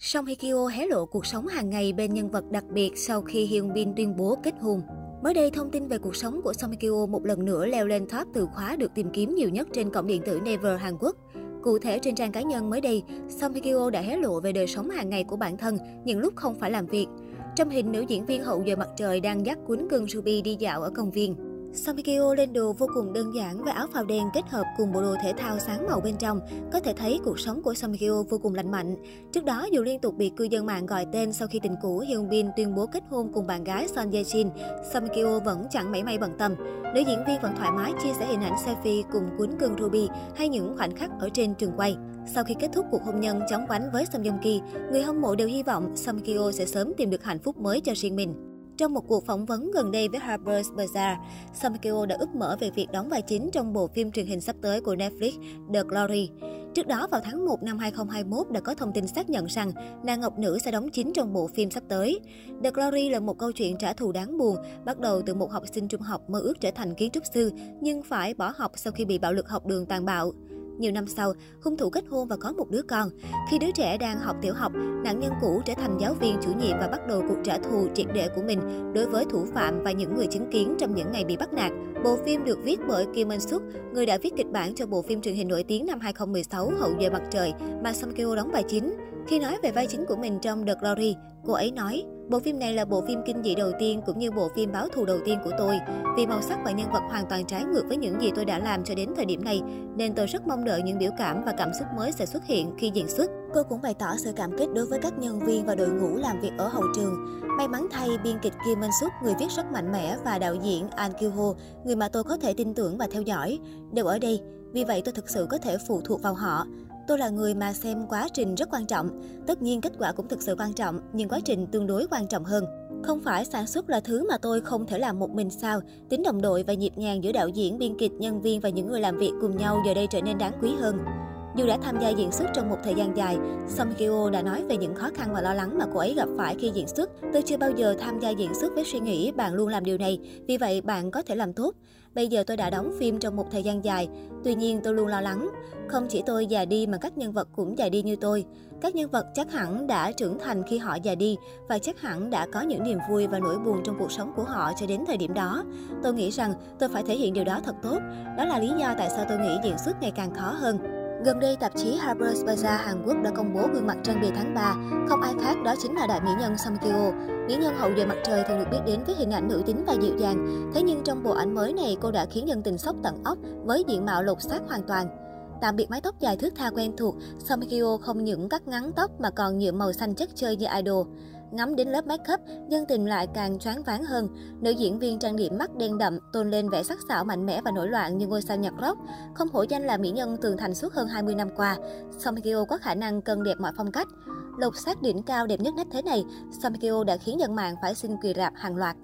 Song Hye Kyo hé lộ cuộc sống hàng ngày bên nhân vật đặc biệt sau khi Hyun Bin tuyên bố kết hôn. Mới đây, thông tin về cuộc sống của Song Hye Kyo một lần nữa leo lên top từ khóa được tìm kiếm nhiều nhất trên cổng điện tử Naver Hàn Quốc. Cụ thể, trên trang cá nhân mới đây, Song Hye Kyo đã hé lộ về đời sống hàng ngày của bản thân những lúc không phải làm việc. Trong hình, nữ diễn viên hậu Giờ Mặt Trời đang dắt cuốn cưng Ruby đi dạo ở công viên. Song Hye Kyo lên đồ vô cùng đơn giản với áo phao đen kết hợp cùng bộ đồ thể thao sáng màu bên trong. Có thể thấy cuộc sống của Song Hye Kyo vô cùng lành mạnh. Trước đó, dù liên tục bị cư dân mạng gọi tên sau khi tình cũ Hyun Bin tuyên bố kết hôn cùng bạn gái Son Ye-jin, Song Hye Kyo vẫn chẳng mảy may bận tâm. Nữ diễn viên vẫn thoải mái chia sẻ hình ảnh selfie cùng cuốn cưng Ruby hay những khoảnh khắc ở trên trường quay. Sau khi kết thúc cuộc hôn nhân chóng vánh với Song Joong Ki, người hâm mộ đều hy vọng Song Hye Kyo sẽ sớm tìm được hạnh phúc mới cho riêng mình. Trong một cuộc phỏng vấn gần đây với Harper's Bazaar, Song Hye Kyo đã úp mở về việc đóng vai chính trong bộ phim truyền hình sắp tới của Netflix, The Glory. Trước đó, vào tháng 1 năm 2021 đã có thông tin xác nhận rằng nàng ngọc nữ sẽ đóng chính trong bộ phim sắp tới. The Glory là một câu chuyện trả thù đáng buồn, bắt đầu từ một học sinh trung học mơ ước trở thành kiến trúc sư nhưng phải bỏ học sau khi bị bạo lực học đường tàn bạo. Nhiều năm sau, hung thủ kết hôn và có một đứa con. Khi đứa trẻ đang học tiểu học, nạn nhân cũ trở thành giáo viên chủ nhiệm và bắt đầu cuộc trả thù triệt để của mình đối với thủ phạm và những người chứng kiến trong những ngày bị bắt nạt. Bộ phim được viết bởi Kim Eun-sook, người đã viết kịch bản cho bộ phim truyền hình nổi tiếng năm 2016 Hậu Giờ Mặt Trời mà Song Hye Kyo đóng vai chính. Khi nói về vai chính của mình trong The Glory, cô ấy nói: "Bộ phim này là bộ phim kinh dị đầu tiên cũng như bộ phim báo thù đầu tiên của tôi. Vì màu sắc và nhân vật hoàn toàn trái ngược với những gì tôi đã làm cho đến thời điểm này, nên tôi rất mong đợi những biểu cảm và cảm xúc mới sẽ xuất hiện khi diễn xuất." Cô cũng bày tỏ sự cảm kích đối với các nhân viên và đội ngũ làm việc ở hậu trường. May mắn thay, biên kịch Kim Min Suk, người viết rất mạnh mẽ, và đạo diễn An Kyu-ho, người mà tôi có thể tin tưởng và theo dõi, đều ở đây. Vì vậy, tôi thực sự có thể phụ thuộc vào họ. Tôi là người mà xem quá trình rất quan trọng. Tất nhiên kết quả cũng thực sự quan trọng, nhưng quá trình tương đối quan trọng hơn. Không phải sản xuất là thứ mà tôi không thể làm một mình sao? Tính đồng đội và nhịp nhàng giữa đạo diễn, biên kịch, nhân viên và những người làm việc cùng nhau giờ đây trở nên đáng quý hơn. Dù đã tham gia diễn xuất trong một thời gian dài, Song Hye Kyo đã nói về những khó khăn và lo lắng mà cô ấy gặp phải khi diễn xuất. Tôi chưa bao giờ tham gia diễn xuất với suy nghĩ bạn luôn làm điều này, vì vậy bạn có thể làm tốt. Bây giờ tôi đã đóng phim trong một thời gian dài, tuy nhiên tôi luôn lo lắng. Không chỉ tôi già đi mà các nhân vật cũng già đi như tôi. Các nhân vật chắc hẳn đã trưởng thành khi họ già đi và chắc hẳn đã có những niềm vui và nỗi buồn trong cuộc sống của họ cho đến thời điểm đó. Tôi nghĩ rằng tôi phải thể hiện điều đó thật tốt. Đó là lý do tại sao tôi nghĩ diễn xuất ngày càng khó hơn. Gần đây, tạp chí Harper's Bazaar Hàn Quốc đã công bố gương mặt trang bìa tháng 3. Không ai khác, đó chính là đại mỹ nhân Song Hye Kyo. Mỹ nhân Hậu Giờ Mặt Trời thường được biết đến với hình ảnh nữ tính và dịu dàng. Thế nhưng trong bộ ảnh mới này, cô đã khiến dân tình sốc tận óc với diện mạo lột xác hoàn toàn. Tạm biệt mái tóc dài thướt tha quen thuộc, Song Hye Kyo không những cắt ngắn tóc mà còn nhuộm màu xanh chất chơi như idol. Ngắm đến lớp make-up, dân tình lại càng choáng váng hơn. Nữ diễn viên trang điểm mắt đen đậm, tôn lên vẻ sắc sảo mạnh mẽ và nổi loạn như ngôi sao nhạc rock. Không hổ danh là mỹ nhân tường thành suốt hơn 20 năm qua, Song Hye Kyo có khả năng cân đẹp mọi phong cách. Lột xác đỉnh cao đẹp nhất nét thế này, Song Hye Kyo đã khiến dân mạng phải xin quỳ rạp hàng loạt.